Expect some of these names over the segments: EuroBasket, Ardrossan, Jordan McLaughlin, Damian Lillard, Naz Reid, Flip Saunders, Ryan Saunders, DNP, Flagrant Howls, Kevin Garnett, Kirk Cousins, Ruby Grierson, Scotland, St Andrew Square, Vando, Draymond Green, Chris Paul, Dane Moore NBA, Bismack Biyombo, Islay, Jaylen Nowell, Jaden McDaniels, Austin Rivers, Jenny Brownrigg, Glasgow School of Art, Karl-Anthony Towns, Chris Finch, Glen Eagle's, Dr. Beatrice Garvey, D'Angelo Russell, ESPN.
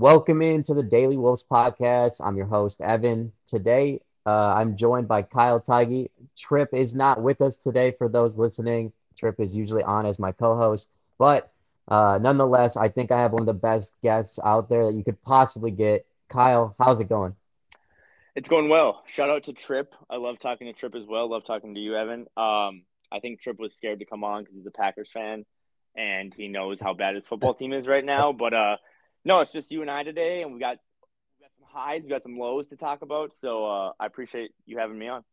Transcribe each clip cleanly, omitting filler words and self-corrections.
Welcome into the Daily Wolves podcast. I'm your host, Evan. Today, I'm joined by Kyle Theige. Trip is not with us today for those listening. Trip is usually on as my co-host, but nonetheless, I think I have one of the best guests out there that you could possibly get. Kyle, how's it going? It's going well. Shout out to Trip. I love talking to Trip as well. Love talking to you, Evan. I think Trip was scared to come on because he's a Packers fan and he knows how bad his football team is right now, but no, it's just you and I today, and we got some highs, we got some lows to talk about, so I appreciate you having me on.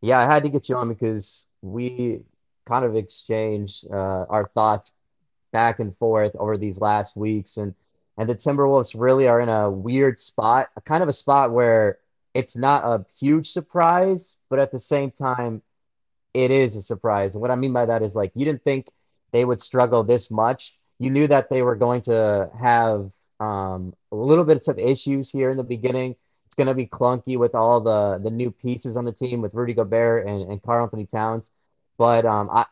Yeah, I had to get you on because we kind of exchanged our thoughts back and forth over these last weeks, and the Timberwolves really are in a weird spot, kind of a spot where it's not a huge surprise, but at the same time, it is a surprise. And what I mean by that is, like, you didn't think they would struggle this much. You knew that they were going to have a little bit of issues here in the beginning. It's going to be clunky with all the new pieces on the team with Rudy Gobert and Karl-Anthony Towns. But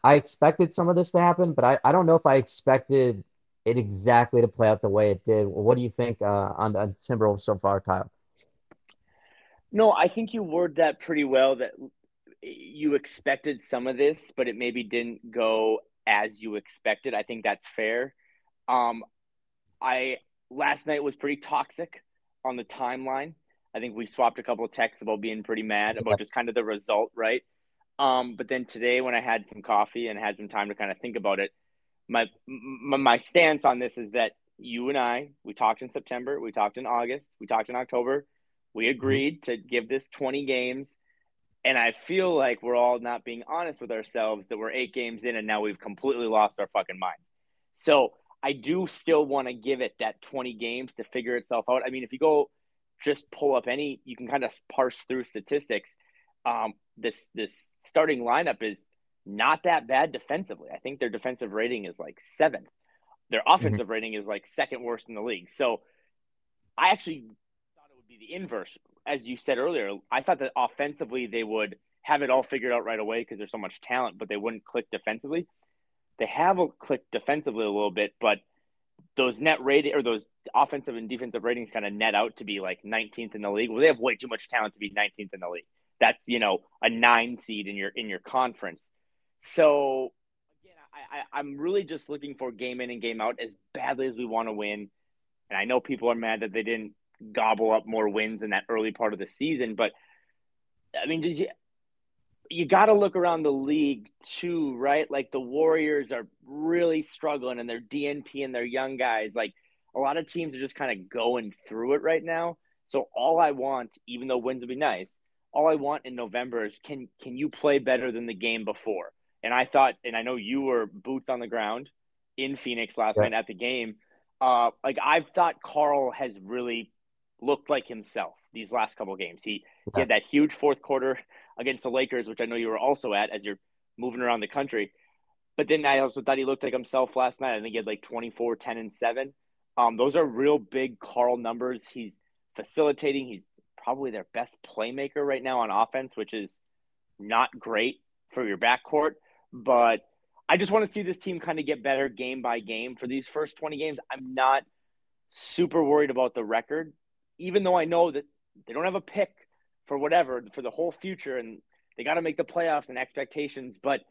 I expected some of this to happen, but I don't know if I expected it exactly to play out the way it did. What do you think on Timberwolves so far, Kyle? No, I think you worded that pretty well, that you expected some of this, but it maybe didn't go as you expected. I think that's fair. Last night was pretty toxic on the timeline. I think we swapped a couple of texts about being pretty mad about just kind of the result, right? But then today, when I had some coffee and had some time to kind of think about it, my stance on this is that you and I, we talked in September, we talked in August, we talked in October, we agreed to give this 20 games. And I feel like we're all not being honest with ourselves, that we're 8 games in and now we've completely lost our fucking mind. So I do still want to give it that 20 games to figure itself out. I mean, if you go just pull up any, you can kind of parse through statistics. This starting lineup is not that bad defensively. I think their defensive rating is like 7th. Their offensive rating is like 2nd worst in the league. So I actually thought it would be the inverse. As you said earlier, I thought that offensively they would have it all figured out right away because there's so much talent, but they wouldn't click defensively. They have clicked defensively a little bit, but those net rating, or those offensive and defensive ratings, kind of net out to be like 19th in the league. Well, they have way too much talent to be 19th in the league. That's, you know, a 9 seed in your conference. So again, I'm really just looking for game in and game out, as badly as we want to win. And I know people are mad that they didn't gobble up more wins in that early part of the season, but I mean, you got to look around the league too, right? Like, the Warriors are really struggling, and their DNP and their young guys, like, a lot of teams are just kind of going through it right now. So all I want, even though wins would be nice, all I want in November is, can you play better than the game before? And I thought, and I know you were boots on the ground in Phoenix last night at the game. Like, I've thought Karl has really looked like himself these last couple of games. He had that huge fourth quarter against the Lakers, which I know you were also at as you're moving around the country. But then I also thought he looked like himself last night. I think he had like 24, 10, and 7. Those are real big Karl numbers. He's facilitating. He's probably their best playmaker right now on offense, which is not great for your backcourt. But I just want to see this team kind of get better game by game. For these first 20 games, I'm not super worried about the record, even though I know that they don't have a pick for whatever, for the whole future, and they got to make the playoffs and expectations. But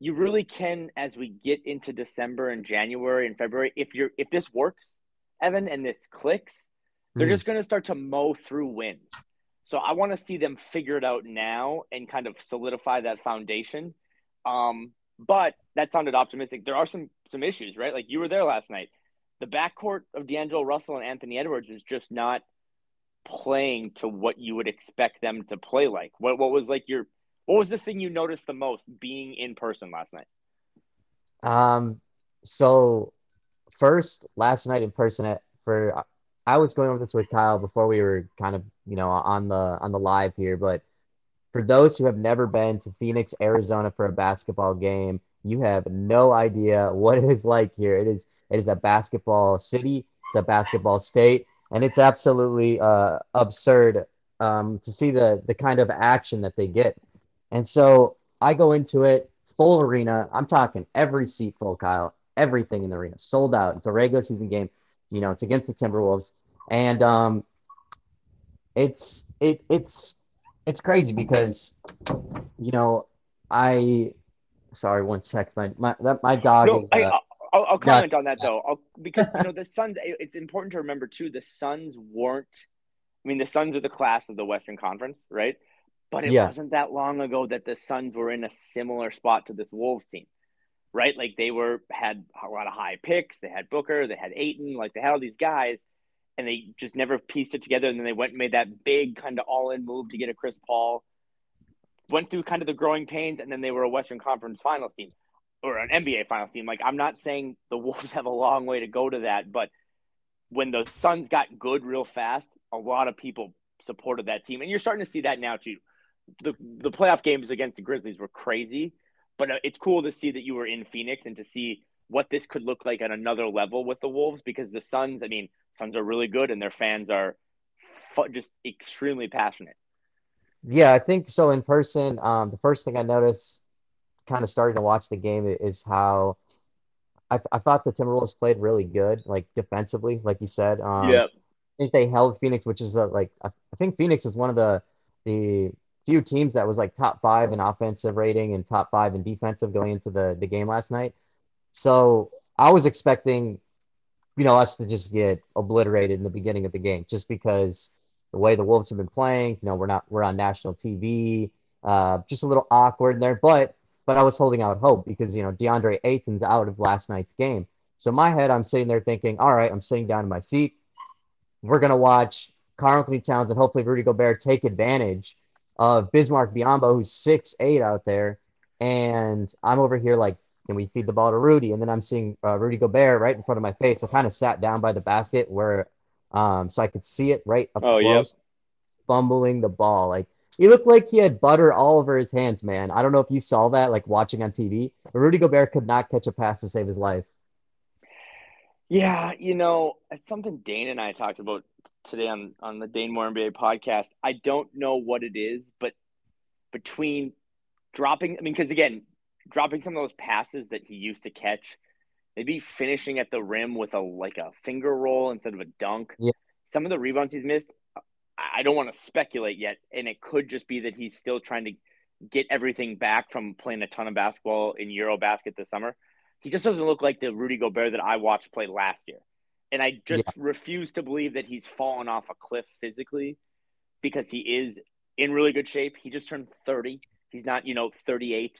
you really can, as we get into December and January and February, if this works, Evan, and this clicks, they're just going to start to mow through wins. So I want to see them figure it out now and kind of solidify that foundation. But that sounded optimistic. There are some issues, right? Like, you were there last night. The backcourt of D'Angelo Russell and Anthony Edwards is just not playing to what you would expect them to play like. What was the thing you noticed the most being in person last night? So first, last night in person, I was going over this with Kyle before we were kind of, you know, on the live here, but for those who have never been to Phoenix, Arizona for a basketball game, you have no idea what it is like here. It is a basketball city. It's a basketball state. And it's absolutely absurd to see the kind of action that they get. And so I go into it, full arena. I'm talking every seat full, Kyle. Everything in the arena sold out. It's a regular season game. you know, it's against the Timberwolves. And it's crazy because, you know, sorry, 1 sec. My dog is. I'll comment on that though, because you know the Suns. It's important to remember too. The Suns weren't. I mean, the Suns are the class of the Western Conference, right? But it wasn't that long ago that the Suns were in a similar spot to this Wolves team, right? Like they had a lot of high picks. They had Booker. They had Ayton. Like they had all these guys, and they just never pieced it together. And then they went and made that big kind of all-in move to get a Chris Paul. Went through kind of the growing pains, and then they were a Western Conference Finals team. Or an NBA Finals team. Like, I'm not saying the Wolves have a long way to go to that, but when the Suns got good real fast, a lot of people supported that team. And you're starting to see that now, too. The playoff games against the Grizzlies were crazy, but it's cool to see that you were in Phoenix and to see what this could look like at another level with the Wolves, because the Suns, I mean, Suns are really good, and their fans are just extremely passionate. Yeah, I think so. In person, the first thing I noticed kind of starting to watch the game is how I thought the Timberwolves played really good, like defensively, like you said. I think they held Phoenix, which is I think Phoenix is one of the few teams that was like top 5 in offensive rating and top 5 in defensive going into the game last night. So I was expecting, you know, us to just get obliterated in the beginning of the game, just because the way the Wolves have been playing, you know, we're on national TV, just a little awkward there, but I was holding out hope because, you know, DeAndre Ayton's out of last night's game. So in my head, I'm sitting there thinking, all right, I'm sitting down in my seat. We're going to watch Karl-Anthony Towns and hopefully Rudy Gobert take advantage of Bismack Biyombo, who's 6'8" out there. And I'm over here like, can we feed the ball to Rudy? And then I'm seeing Rudy Gobert right in front of my face. I kind of sat down by the basket where so I could see it right up close, fumbling the ball. Like, he looked like he had butter all over his hands, man. I don't know if you saw that, like, watching on TV. But Rudy Gobert could not catch a pass to save his life. Yeah, you know, it's something Dane and I talked about today on the Dane Moore NBA podcast. I don't know what it is, but between dropping – I mean, because, again, dropping some of those passes that he used to catch, maybe finishing at the rim with a finger roll instead of a dunk. Yeah. Some of the rebounds he's missed – I don't want to speculate yet, and it could just be that he's still trying to get everything back from playing a ton of basketball in EuroBasket this summer. He just doesn't look like the Rudy Gobert that I watched play last year. And I just refuse to believe that he's fallen off a cliff physically, because he is in really good shape. He just turned 30. He's not, you know, 38.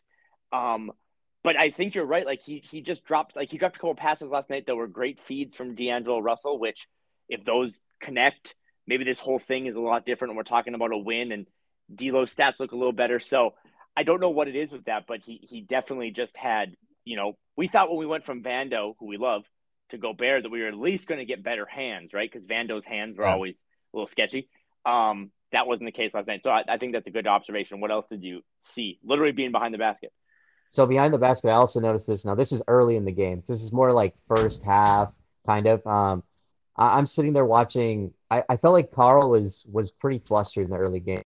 But I think you're right. Like he dropped a couple passes last night that were great feeds from D'Angelo Russell, which if those connect, maybe this whole thing is a lot different, and we're talking about a win, and D'Lo's stats look a little better. So I don't know what it is with that, but he definitely just had, you know, we thought when we went from Vando, who we love, to Gobert that we were at least going to get better hands, right? Because Vando's hands were always a little sketchy. That wasn't the case last night. So I think that's a good observation. What else did you see? Literally being behind the basket. So behind the basket, I also noticed this. Now, this is early in the game. So this is more like first half kind of. I'm sitting there watching. I felt like Karl was pretty flustered in the early game,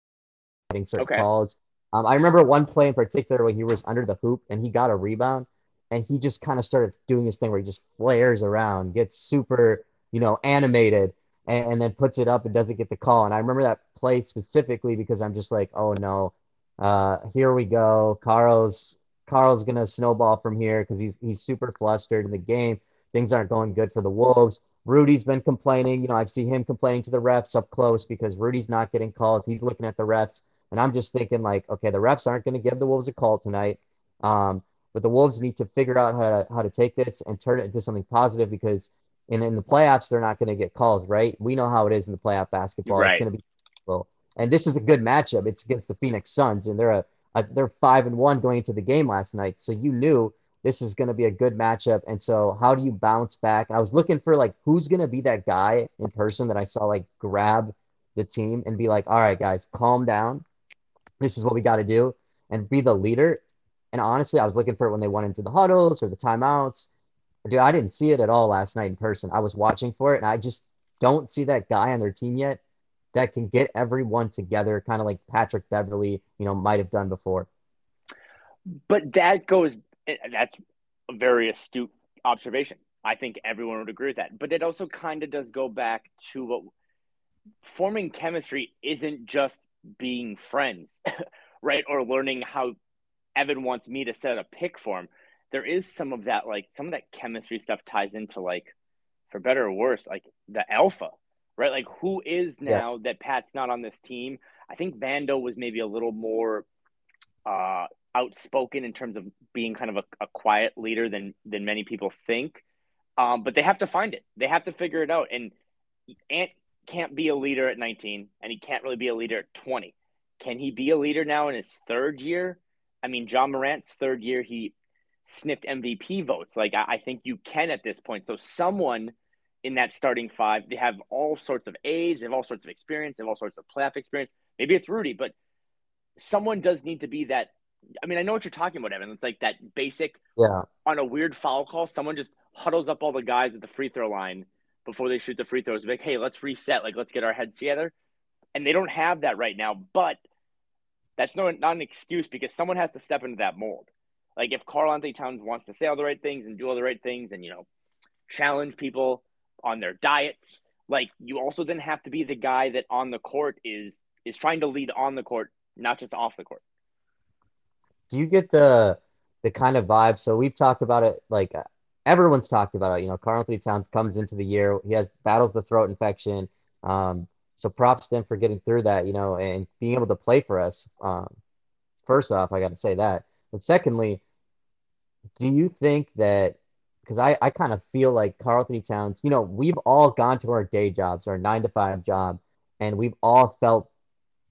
getting certain calls. I remember one play in particular where he was under the hoop and he got a rebound, and he just kind of started doing this thing where he just flares around, gets super, you know, animated, and then puts it up and doesn't get the call. And I remember that play specifically because I'm just like, oh no, here we go. Karl's gonna snowball from here because he's super flustered in the game. Things aren't going good for the Wolves. Rudy's been complaining. You know, I see him complaining to the refs up close because Rudy's not getting calls. He's looking at the refs, and I'm just thinking, like, okay, the refs aren't going to give the Wolves a call tonight, but the Wolves need to figure out how to take this and turn it into something positive, because in the playoffs, they're not going to get calls, right? We know how it is in the playoff basketball. Right. It's going to be difficult. And this is a good matchup. It's against the Phoenix Suns, and they're 5-1 going into the game last night, so you knew this is going to be a good matchup. And so how do you bounce back? And I was looking for, like, who's going to be that guy in person that I saw, like, grab the team and be like, all right, guys, calm down. This is what we got to do, and be the leader. And honestly, I was looking for it when they went into the huddles or the timeouts. Dude, I didn't see it at all last night in person. I was watching for it, and I just don't see that guy on their team yet that can get everyone together, kind of like Patrick Beverley, you know, might have done before. But that goes – that's a very astute observation. I think everyone would agree with that. But it also kind of does go back to what forming chemistry isn't just being friends, right? Or learning how Evan wants me to set a pick for him. There is some of that, like some of that chemistry stuff ties into, like, for better or worse, like the alpha, right? Like, who is now that Pat's not on this team? I think Vando was maybe a little more outspoken in terms of being kind of a quiet leader than many people think. But they have to find it. They have to figure it out. And Ant can't be a leader at 19, and he can't really be a leader at 20. Can he be a leader now in his third year? I mean, Ja Morant's third year, he sniffed MVP votes. Like, I think you can at this point. So someone in that starting five, they have all sorts of age, they have all sorts of experience, they have all sorts of playoff experience. Maybe it's Rudy, but someone does need to be that. I mean, I know what you're talking about, Evan. It's like that basic, on a weird foul call, someone just huddles up all the guys at the free throw line before they shoot the free throws. Like, hey, let's reset. Like, let's get our heads together. And they don't have that right now, but that's not an excuse, because someone has to step into that mold. Like, if Karl-Anthony Towns wants to say all the right things and do all the right things and, you know, challenge people on their diets, like, you also then have to be the guy that on the court is trying to lead on the court, not just off the court. Do you get the kind of vibe? So we've talked about it, like everyone's talked about it. You know, Karl-Anthony Towns comes into the year, he battles the throat infection. So props to him for getting through that, you know, and being able to play for us. First off, I got to say that. But secondly, do you think that, because I kind of feel like Karl-Anthony Towns, you know, we've all gone to our day jobs, our 9-to-5 job, and we've all felt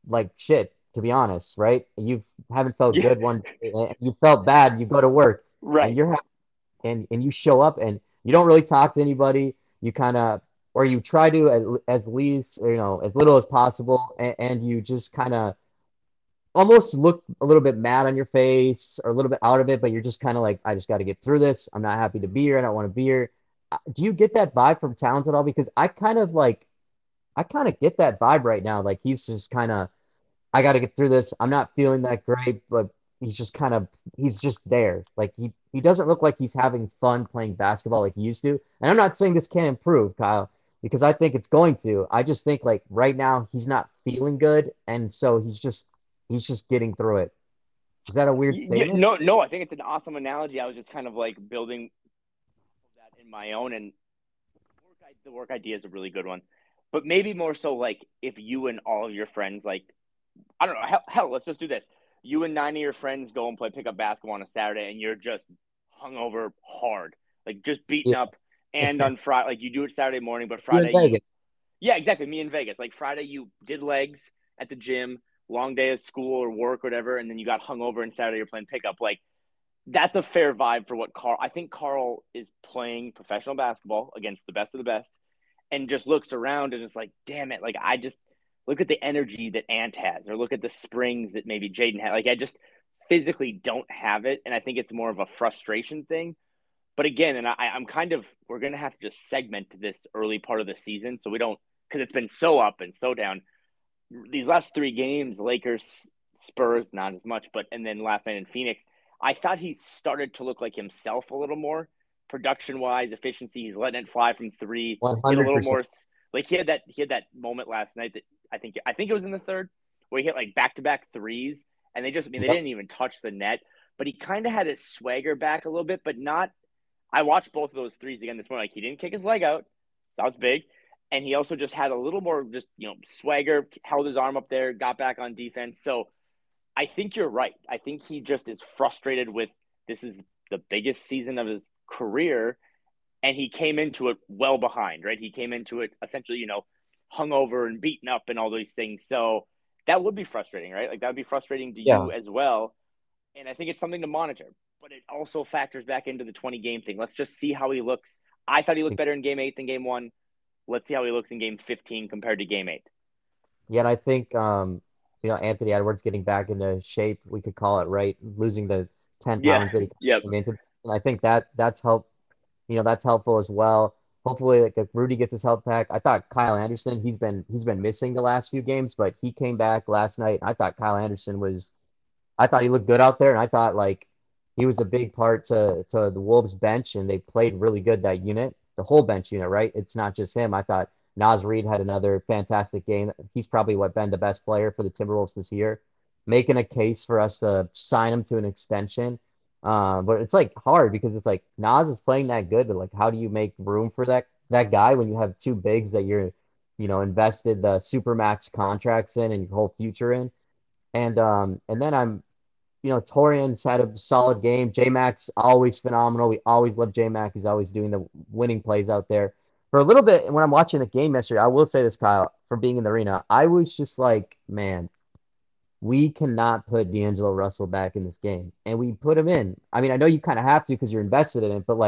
like shit, to be honest, right? You haven't felt good one day, and you felt bad, you go to work, right? And you show up and you don't really talk to anybody. You kind of, or you try to as least, you know, as little as possible, and you just kind of almost look a little bit mad on your face or a little bit out of it, but you're just kind of like, I just got to get through this. I'm not happy to be here. I don't want to be here. Do you get that vibe from Towns at all? Because I kind of get that vibe right now. Like, he's just kind of, I got to get through this. I'm not feeling that great, but he's just there. Like, he doesn't look like he's having fun playing basketball like he used to. And I'm not saying this can't improve, Kyle, because I think it's going to. I just think, like, right now he's not feeling good. And so he's just getting through it. Is that a weird statement? No, I think it's an awesome analogy. I was just kind of like building that in my own, and the work idea is a really good one. But maybe more so like if you and all of your friends, like, I don't know, hell, let's just do this. You and 9 of your friends go and play pickup basketball on a Saturday, and you're just hungover hard, like just beaten up. And on Friday, like, you do it Saturday morning, but Friday, yeah, exactly. Me in Vegas, like Friday, you did legs at the gym, long day of school or work or whatever, and then you got hungover, and Saturday you're playing pickup. Like, that's a fair vibe for what Karl. I think Karl is playing professional basketball against the best of the best, and just looks around and it's like, damn it! Like, I just look at the energy that Ant has, or look at the springs that maybe Jaden had. Like, I just physically don't have it, and I think it's more of a frustration thing. But again, and I'm kind of, we're gonna have to just segment this early part of the season, so we don't, because it's been so up and so down. These last 3 games, Lakers, Spurs, not as much, but, and then last night in Phoenix, I thought he started to look like himself a little more, production-wise, efficiency. He's letting it fly from 3. 100%. A little more, like, he had that moment last night that I think it was in the 3rd where he hit like back-to-back 3s, and they just, I mean, they didn't even touch the net. But he kind of had his swagger back a little bit, but not. I watched both of those 3s again this morning. Like, he didn't kick his leg out. That was big. And he also just had a little more, just, you know, swagger, held his arm up there, got back on defense. So I think you're right. I think he just is frustrated with, this is the biggest season of his career, and he came into it well behind, right? He came into it essentially, you know, hungover and beaten up and all these things. So that would be frustrating, right? Like, that would be frustrating to you as well. And I think it's something to monitor, but it also factors back into the 20-game thing. Let's just see how he looks. I thought he looked better in Game 8 than Game 1. Let's see how he looks in Game 15 compared to Game 8. Yeah, and I think, you know, Anthony Edwards getting back into shape, we could call it, right? Losing the 10 pounds that he came into. And I think that's helped. You know, that's helpful as well. Hopefully, like, if Rudy gets his health back, I thought Kyle Anderson, he's been missing the last few games, but he came back last night. I thought Kyle Anderson was, I thought he looked good out there, and I thought, like, he was a big part to the Wolves bench, and they played really good, that unit, the whole bench unit, right? It's not just him. I thought Naz Reid had another fantastic game. He's probably been the best player for the Timberwolves this year, making a case for us to sign him to an extension. But it's hard because it's Naz is playing that good, but how do you make room for that guy when you have two bigs that you're, invested the supermax contracts in and your whole future in? And then Torian's had a solid game. J-Mac's always phenomenal. We always love J-Mac. He's always doing the winning plays out there. For a little bit, when I'm watching the game yesterday, I will say this, Kyle, from being in the arena, I was just man, we cannot put D'Angelo Russell back in this game. And we put him in. I mean, I know you kind of have to because you're invested in it, but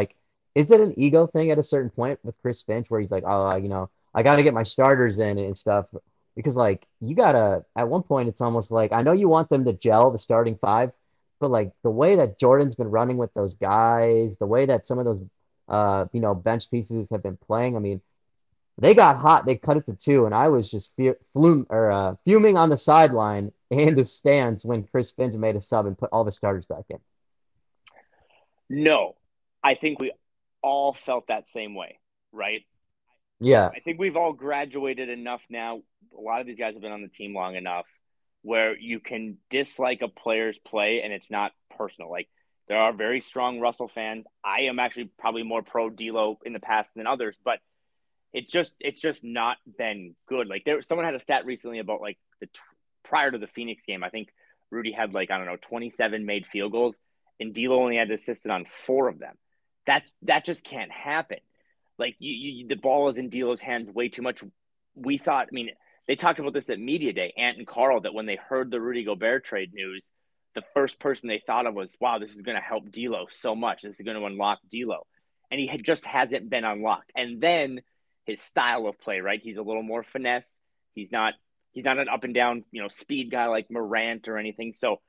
is it an ego thing at a certain point with Chris Finch where he's I got to get my starters in and stuff? Because, you got to – at one point, it's almost I know you want them to gel, the starting five, but, the way that Jordan's been running with those guys, the way that some of those, bench pieces have been playing, I mean, they got hot. They cut it to two, and I was just fuming on the sideline and the stands when Chris Finch made a sub and put all the starters back in. No. I think we all felt that same way, right? Yeah. I think we've all graduated enough now. A lot of these guys have been on the team long enough where you can dislike a player's play and it's not personal. There are very strong Russell fans. I am actually probably more pro D'Lo in the past than others, but it's just not been good. Someone had a stat recently about prior to the Phoenix game, I think Rudy had 27 made field goals and D'Lo only had assisted on 4 of them. That just can't happen. The ball is in D'Lo's hands way too much. We thought, they talked about this at Media Day, Ant and Carl, that when they heard the Rudy Gobert trade news, the first person they thought of was, wow, this is going to help D'Lo so much. This is going to unlock D'Lo. And he just hasn't been unlocked. And then his style of play, right? He's a little more finesse. He's not an up and down, speed guy like Morant or anything. So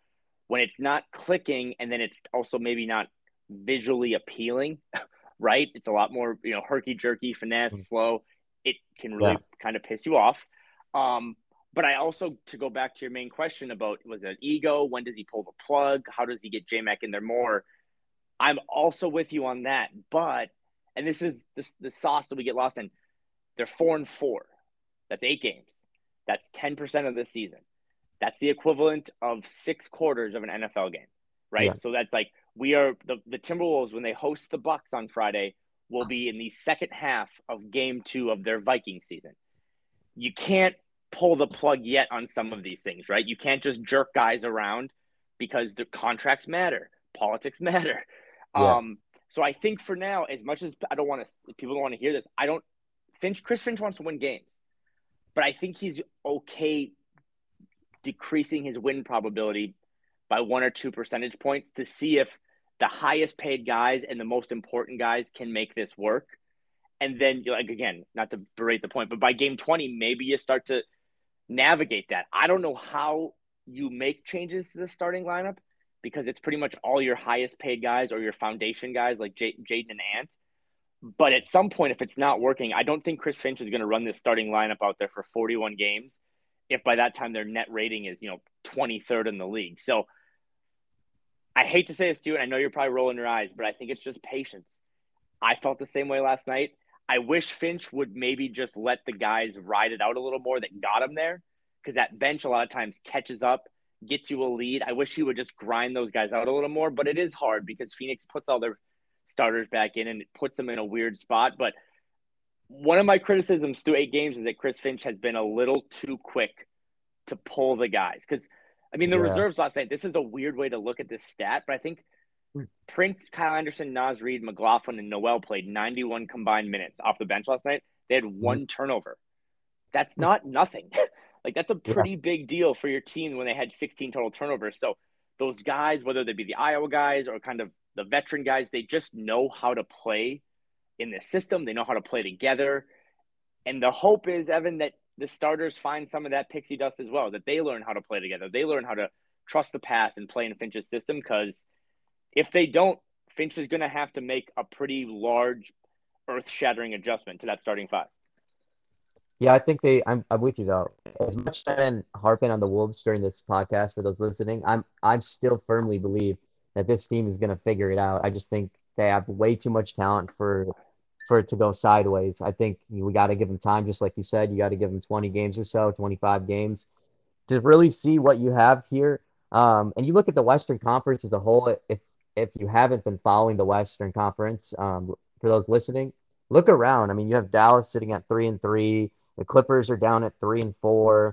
when it's not clicking and then it's also maybe not visually appealing, right? It's a lot more, herky-jerky, finesse, slow. It can really kind of piss you off. But I also, to go back to your main question about, was it an ego? When does he pull the plug? How does he get J-Mac in there more? I'm also with you on that. But, and this is the sauce that we get lost in, they're 4-4. That's 8 games. That's 10% of the season. That's the equivalent of 6 quarters of an NFL game, right? Yeah. So that's we are the Timberwolves, when they host the Bucks on Friday, will be in the second half of game 2 of their Viking season. You can't pull the plug yet on some of these things, right? You can't just jerk guys around because the contracts matter. Politics matter. Yeah. So I think for now, as much as people don't want to hear this, Chris Finch wants to win games, but I think he's okay decreasing his win probability by 1 or 2 percentage points to see if the highest paid guys and the most important guys can make this work. And then, again, not to berate the point, but by game 20, maybe you start to navigate that. I don't know how you make changes to the starting lineup because it's pretty much all your highest paid guys or your foundation guys like Jaden and Ant. But at some point, if it's not working, I don't think Chris Finch is going to run this starting lineup out there for 41 games if by that time their net rating is, 23rd in the league. So I hate to say this to you, and I know you're probably rolling your eyes, but I think it's just patience. I felt the same way last night. I wish Finch would maybe just let the guys ride it out a little more that got him there, because that bench a lot of times catches up, gets you a lead. I wish he would just grind those guys out a little more, but it is hard because Phoenix puts all their starters back in and it puts them in a weird spot. But one of my criticisms through 8 games is that Chris Finch has been a little too quick to pull the guys. Because, the reserves last night, this is a weird way to look at this stat, but I think Prince, Kyle Anderson, Naz Reid, McLaughlin, and Nowell played 91 combined minutes off the bench last night. They had 1 turnover. That's not nothing. That's a pretty big deal for your team when they had 16 total turnovers. So those guys, whether they be the Iowa guys or kind of the veteran guys, they just know how to play in this system. They know how to play together. And the hope is, Evan, that the starters find some of that pixie dust as well, that they learn how to play together. They learn how to trust the pass and play in Finch's system, because if they don't, Finch is going to have to make a pretty large, earth-shattering adjustment to that starting five. Yeah, I think I'm with you, though. As much as I harping on the Wolves during this podcast for those listening, I'm still firmly believe that this team is going to figure it out. I just think they have way too much talent for it to go sideways. I think we got to give them time, just like you said. You got to give them 20 games or so, 25 games, to really see what you have here. And you look at the Western Conference as a whole. If you haven't been following the Western Conference, for those listening, look around. I mean, you have Dallas sitting at 3-3. The Clippers are down at 3-4.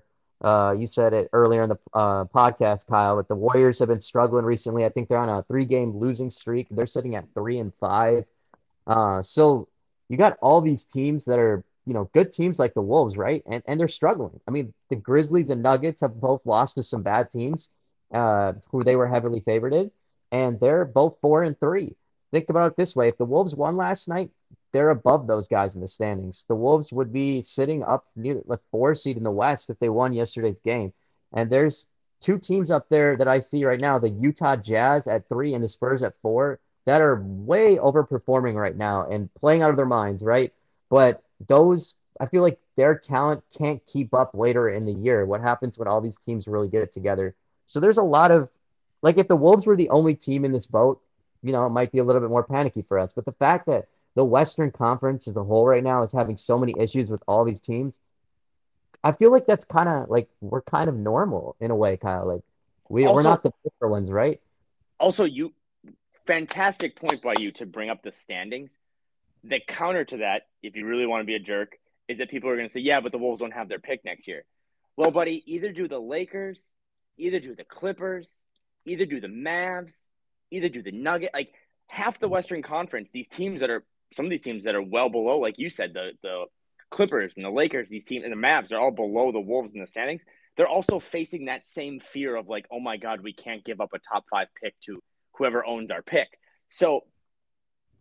You said it earlier in the podcast, Kyle, but the Warriors have been struggling recently. I think they're on a 3-game losing streak. They're sitting at 3-5. So you got all these teams that are, you know, good teams like the Wolves, right? And they're struggling. I mean, the Grizzlies and Nuggets have both lost to some bad teams who they were heavily favored in, and they're both 4-3. Think about it this way. If the Wolves won last night, they're above those guys in the standings. The Wolves would be sitting up near the 4 seed in the West if they won yesterday's game. And there's two teams up there that I see right now, the Utah Jazz at 3 and the Spurs at 4, that are way overperforming right now and playing out of their minds, right? But those, I feel like their talent can't keep up later in the year. What happens when all these teams really get it together? So there's a lot of, like, if the Wolves were the only team in this boat, you know, it might be a little bit more panicky for us. But the fact that the Western Conference as a whole right now is having so many issues with all these teams, I feel like that's kind of like we're kind of normal in a way, Kyle. Like we're not the bigger ones, right? Also, fantastic point by you to bring up the standings. The counter to that, if you really want to be a jerk, is that people are going to say, yeah, but the Wolves don't have their pick next year. Well, buddy, either do the Lakers, either do the Clippers, either do the Mavs, either do the Nuggets. Like half the Western Conference, these teams that are, some of these teams that are well below, like you said, the Clippers and the Lakers, these teams, and the Mavs are all below the Wolves in the standings. They're also facing that same fear of like, oh my God, we can't give up a top 5 pick to whoever owns our pick. So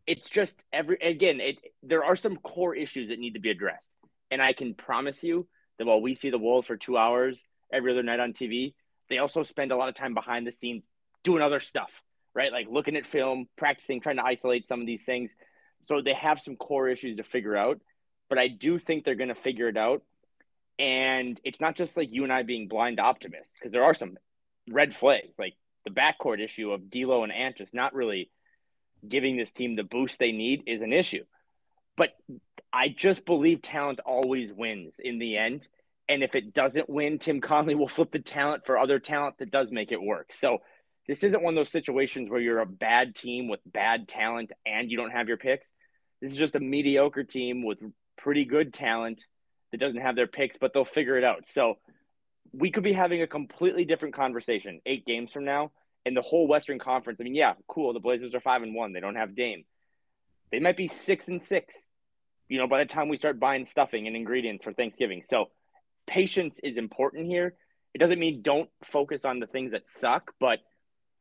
it's just there are some core issues that need to be addressed. And I can promise you that while we see the Wolves for 2 hours every other night on TV, they also spend a lot of time behind the scenes doing other stuff, right? Like looking at film, practicing, trying to isolate some of these things. So they have some core issues to figure out, but I do think they're going to figure it out. And it's not just like you and I being blind optimists, because there are some red flags, like the backcourt issue of D'Lo and Ant just not really giving this team the boost they need is an issue. But I just believe talent always wins in the end. And if it doesn't win, Tim Connelly will flip the talent for other talent that does make it work. So this isn't one of those situations where you're a bad team with bad talent and you don't have your picks. This is just a mediocre team with pretty good talent that doesn't have their picks, but they'll figure it out. So we could be having a completely different conversation 8 games from now, and the whole Western Conference. I mean, yeah, cool. The Blazers are 5-1. They don't have Dame. They might be 6-6, you know, by the time we start buying stuffing and ingredients for Thanksgiving. So patience is important here. It doesn't mean don't focus on the things that suck, but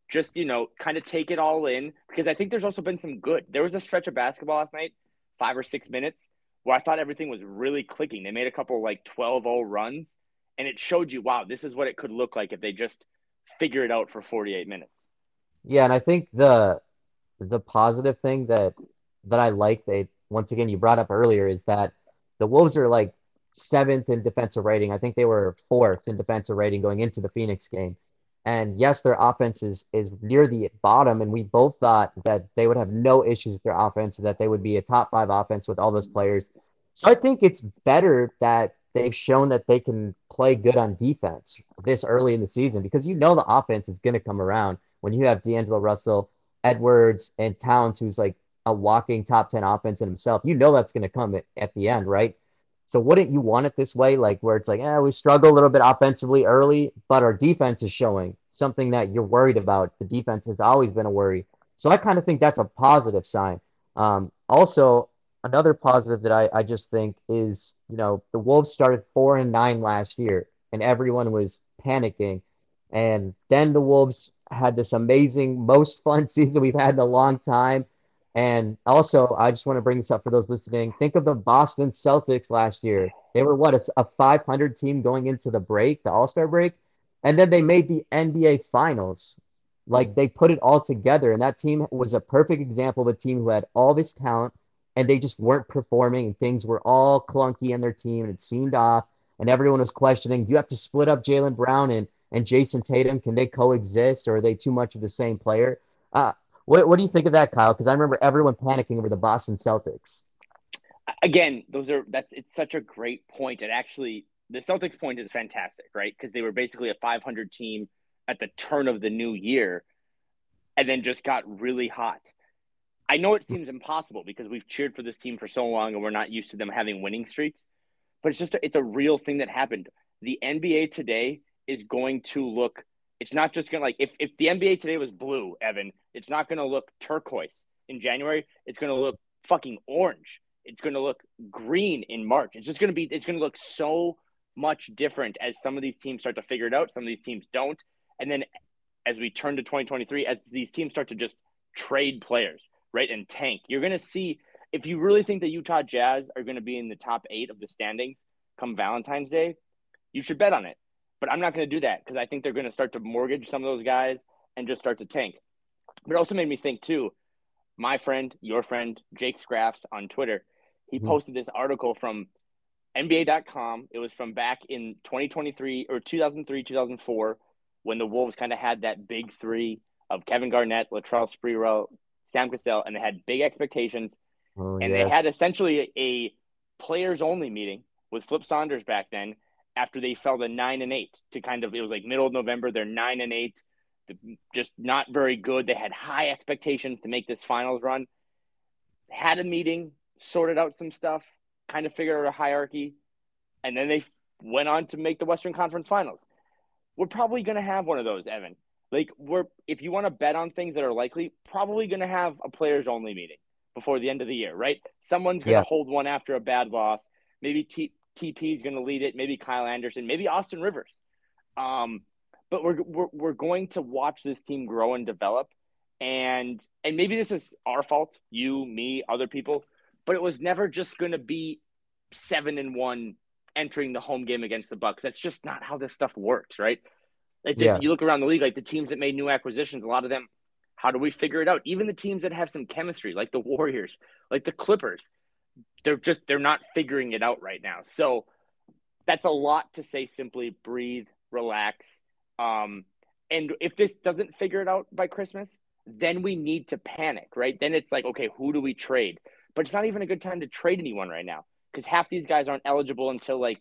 just, you know, kind of take it all in, because I think there's also been some good. There was a stretch of basketball last night, 5 or 6 minutes, where I thought everything was really clicking. They made a couple like 12-0 runs, and it showed you, wow, this is what it could look like if they just figure it out for 48 minutes. Yeah, and I think the positive thing that I like that, once again, you brought up earlier, is that the Wolves are like 7th in defensive rating. I think they were 4th in defensive rating going into the Phoenix game. And yes, their offense is near the bottom, and we both thought that they would have no issues with their offense, that they would be a top 5 offense with all those players. So I think it's better that they've shown that they can play good on defense this early in the season, because you know the offense is going to come around when you have D'Angelo Russell, Edwards, and Towns, who's like a walking top 10 offense in himself. You know that's going to come at the end, right? So wouldn't you want it this way, like where it's like, we struggle a little bit offensively early, but our defense is showing something that you're worried about. The defense has always been a worry. So I kind of think that's a positive sign. Also, another positive that I just think is, you know, the Wolves started 4-9 last year, and everyone was panicking. And then the Wolves had this amazing, most fun season we've had in a long time. And also, I just want to bring this up for those listening. Think of the Boston Celtics last year. They were, what, a 500 team going into the break, the All-Star break, and then they made the NBA Finals. Like, they put it all together, and that team was a perfect example of a team who had all this talent, and they just weren't performing, and things were all clunky in their team, and it seemed off, and everyone was questioning, do you have to split up Jaylen Brown and Jason Tatum? Can they coexist, or are they too much of the same player? What do you think of that, Kyle? Because I remember everyone panicking over the Boston Celtics. Again, it's such a great point. And actually, the Celtics point is fantastic, right? Because they were basically a 500 team at the turn of the new year and then just got really hot. I know it seems impossible because we've cheered for this team for so long and we're not used to them having winning streaks, but it's a real thing that happened. The NBA today is going to look, it's not just going to, like, if the NBA today was blue, Evan, it's not going to look turquoise in January. It's going to look fucking orange. It's going to look green in March. It's going to look so much different as some of these teams start to figure it out. Some of these teams don't. And then as we turn to 2023, as these teams start to just trade players, right, and tank, you're going to see, if you really think that Utah Jazz are going to be in the top 8 of the standings come Valentine's Day, you should bet on it. But I'm not going to do that because I think they're going to start to mortgage some of those guys and just start to tank. But it also made me think, too, my friend, your friend, Jake Scraps on Twitter, he posted this article from NBA.com. It was from back in 2023 or 2003, 2004, when the Wolves kind of had that big three of Kevin Garnett, Latrell Sprewell, Sam Cassell, and they had big expectations. Oh, and yes. They had essentially a players-only meeting with Flip Saunders back then after they fell to 9-8 to kind of – it was like middle of November. They're 9-8, just not very good. They had high expectations to make this finals run. Had a meeting, sorted out some stuff, kind of figured out a hierarchy, and then they went on to make the Western Conference Finals. We're probably going to have one of those, Evan. Like, if you want to bet on things that are likely, probably going to have a players-only meeting before the end of the year, right? Someone's going to hold one after a bad loss. Maybe TP is going to lead it. Maybe Kyle Anderson. Maybe Austin Rivers. But we're going to watch this team grow and develop, and maybe this is our fault, you, me, other people. But it was never just going to be 7-1 entering the home game against the Bucks. That's just not how this stuff works, right? You look around the league, like the teams that made new acquisitions, a lot of them, how do we figure it out? Even the teams that have some chemistry, like the Warriors, like the Clippers, they're not figuring it out right now. So that's a lot to say. Simply breathe, relax. And if this doesn't figure it out by Christmas, then we need to panic, right? Then it's like, okay, who do we trade? But it's not even a good time to trade anyone right now because half these guys aren't eligible until like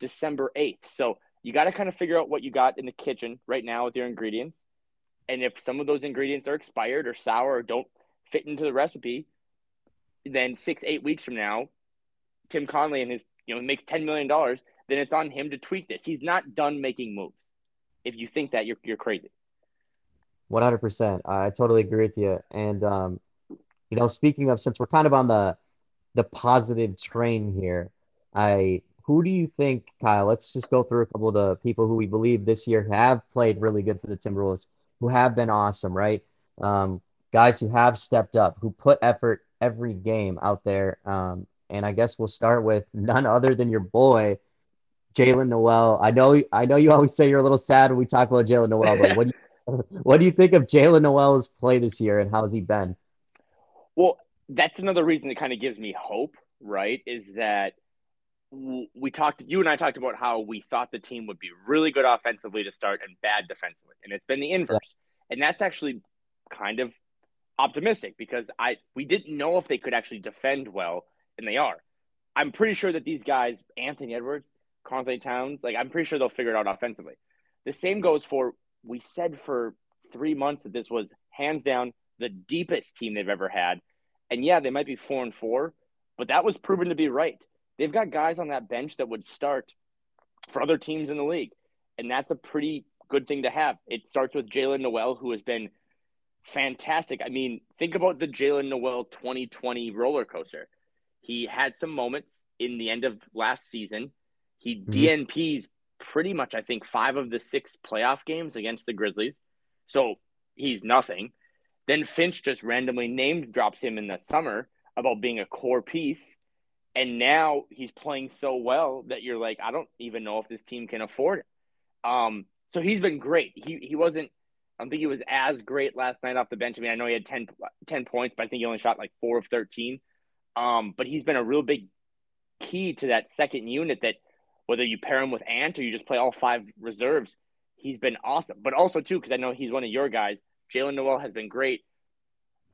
December 8th. So you got to kind of figure out what you got in the kitchen right now with your ingredients. And if some of those ingredients are expired or sour or don't fit into the recipe, then 6-8 weeks from now, Tim Connelly and his, makes $10 million. Then it's on him to tweak this. He's not done making moves. If you think that, you're crazy. 100%. I totally agree with you. And, speaking of, since we're kind of on the positive train here, who do you think, Kyle, let's just go through a couple of the people who we believe this year have played really good for the Timberwolves, who have been awesome, right? Guys who have stepped up, who put effort every game out there. And I guess we'll start with none other than your boy, Jaylen Nowell. I know you always say you're a little sad when we talk about Jaylen Nowell, but what do you think of Jaylen Nowell's play this year and how's he been? Well, that's another reason that kind of gives me hope, right, is that you and I talked about how we thought the team would be really good offensively to start and bad defensively. And it's been the inverse. Yeah. And that's actually kind of optimistic because we didn't know if they could actually defend well, and they are. I'm pretty sure that these guys, Anthony Edwards, Karl-Anthony Towns, like I'm pretty sure they'll figure it out offensively. The same goes for, we said for 3 months that this was hands down the deepest team they've ever had. And yeah, they might be 4-4, but that was proven to be right. They've got guys on that bench that would start for other teams in the league. And that's a pretty good thing to have. It starts with Jaylen Nowell, who has been fantastic. I mean, think about the Jaylen Nowell 2020 roller coaster. He had some moments in the end of last season. He DNPs pretty much, I think, 5 of the 6 playoff games against the Grizzlies. So he's nothing. Then Finch just randomly name drops him in the summer about being a core piece. And now he's playing so well that you're like, I don't even know if this team can afford it. So he's been great. He wasn't – I don't think he was as great last night off the bench. I mean, I know he had 10 points, but I think he only shot like 4 of 13. But he's been a real big key to that second unit that whether you pair him with Ant or you just play all 5 reserves, he's been awesome. But also, too, because I know he's one of your guys, Jaylen Nowell has been great.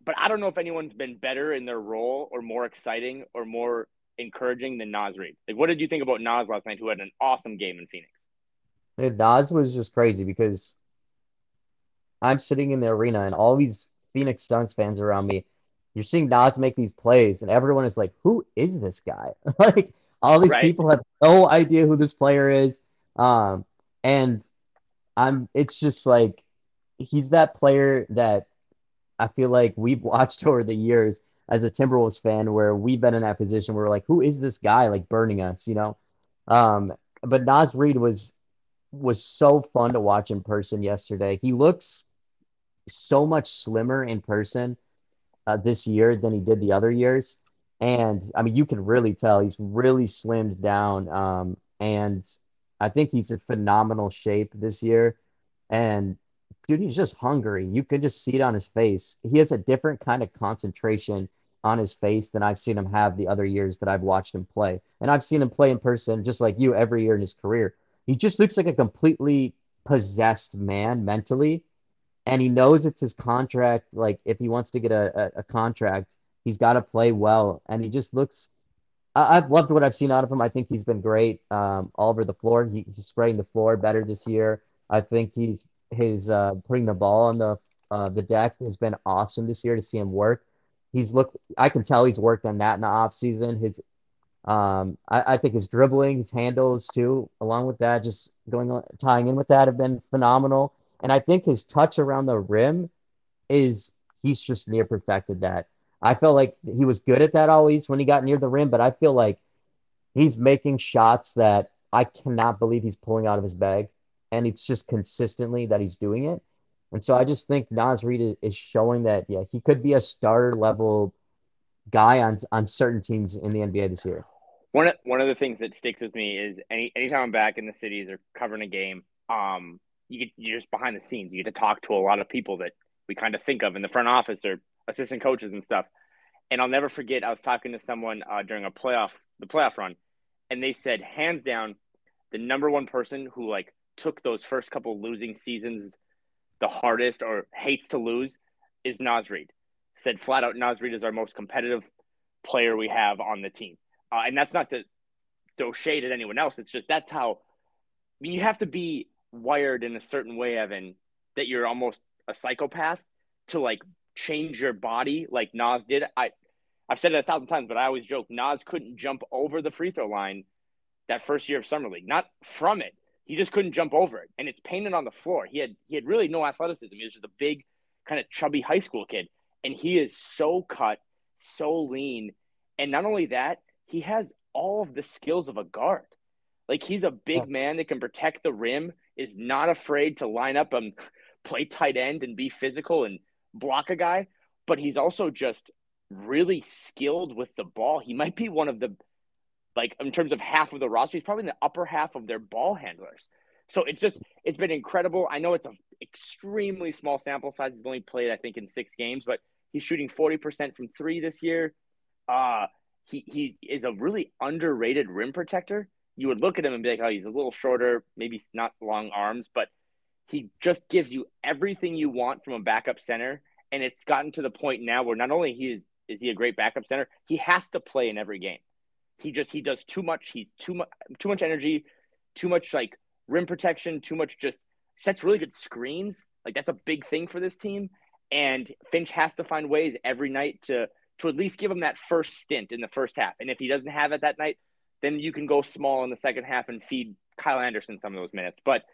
But I don't know if anyone's been better in their role or more exciting or more encouraging than Naz Reid. Like, what did you think about Naz last night, who had an awesome game in Phoenix? Dude, Naz was just crazy because I'm sitting in the arena and all these Phoenix Suns fans around me, you're seeing Naz make these plays, and everyone is like, who is this guy? Like, all these people have no idea who this player is. And it's just like, he's that player that I feel like we've watched over the years as a Timberwolves fan, where we've been in that position where we're like, who is this guy, like, burning us, you know? But Naz Reid was so fun to watch in person yesterday. He looks so much slimmer in person this year than he did the other years. And, I mean, you can really tell he's really slimmed down. And I think he's in phenomenal shape this year. And, dude, he's just hungry. You can just see it on his face. He has a different kind of concentration on his face than I've seen him have the other years that I've watched him play. And I've seen him play in person, just like you, every year in his career. He just looks like a completely possessed man mentally. And he knows it's his contract. Like, if he wants to get a contract, he's got to play well. And he just looks – I've loved what I've seen out of him. I think he's been great all over the floor. He's spraying the floor better this year. I think his putting the ball on the deck has been awesome this year to see him work. I can tell he's worked on that in the offseason. I think his dribbling, his handles too, along with that, just tying in with that, have been phenomenal. And I think his touch around the rim he's just near perfected that. I felt like he was good at that always when he got near the rim, but I feel like he's making shots that I cannot believe he's pulling out of his bag. And it's just consistently that he's doing it. And so I just think Naz Reid is showing that, yeah, he could be a starter-level guy on certain teams in the NBA this year. One of the things that sticks with me is anytime I'm back in the cities or covering a game, you're just behind the scenes. You get to talk to a lot of people that we kind of think of in the front office or assistant coaches and stuff. And I'll never forget, I was talking to someone during the playoff run, and they said, hands down, the number one person who, like, took those first couple losing seasons the hardest or hates to lose is Naz Reid. Said flat out, Naz Reid is our most competitive player we have on the team. And that's not to throw shade at anyone else. It's just that's how – I mean, you have to be wired in a certain way, Evan, that you're almost a psychopath to, like, change your body like Naz did. I've said it 1,000 times, but I always joke Naz couldn't jump over the free throw line that first year of Summer League. Not from it. He just couldn't jump over it, and it's painted on the floor. He had really no athleticism. He was just a big, kind of chubby high school kid, and he is so cut, so lean, and not only that, he has all of the skills of a guard. Like, he's a big man that can protect the rim, is not afraid to line up and play tight end and be physical and block a guy, but he's also just really skilled with the ball. He might be one of the – like, in terms of half of the roster, he's probably in the upper half of their ball handlers. So it's been incredible. I know it's an extremely small sample size. He's only played, I think, in 6 games, but he's shooting 40% from 3 this year. He is a really underrated rim protector. You would look at him and be like, oh, he's a little shorter, maybe not long arms, but he just gives you everything you want from a backup center. And it's gotten to the point now where not only is he a great backup center, he has to play in every game. He does too much. He's too much energy, too much, like, rim protection, too much, just sets really good screens. Like, that's a big thing for this team. And Finch has to find ways every night to at least give him that first stint in the first half. And if he doesn't have it that night, then you can go small in the second half and feed Kyle Anderson some of those minutes. But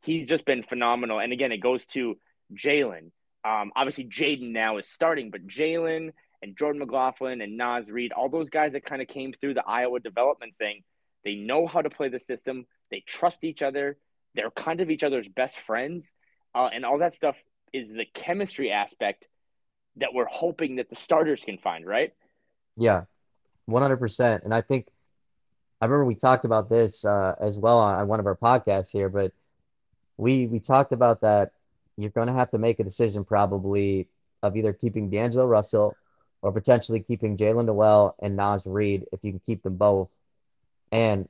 he's just been phenomenal. And again, it goes to Jaylen. Obviously, Jaden now is starting, but Jaylen and Jordan McLaughlin and Naz Reid, all those guys that kind of came through the Iowa development thing, they know how to play the system. They trust each other. They're kind of each other's best friends. And all that stuff is the chemistry aspect that we're hoping that the starters can find, right? Yeah, 100%. And I think – I remember we talked about this as well on one of our podcasts here, but we talked about that you're going to have to make a decision probably of either keeping D'Angelo Russell – or potentially keeping Jaylen Nowell and Naz Reid if you can keep them both. And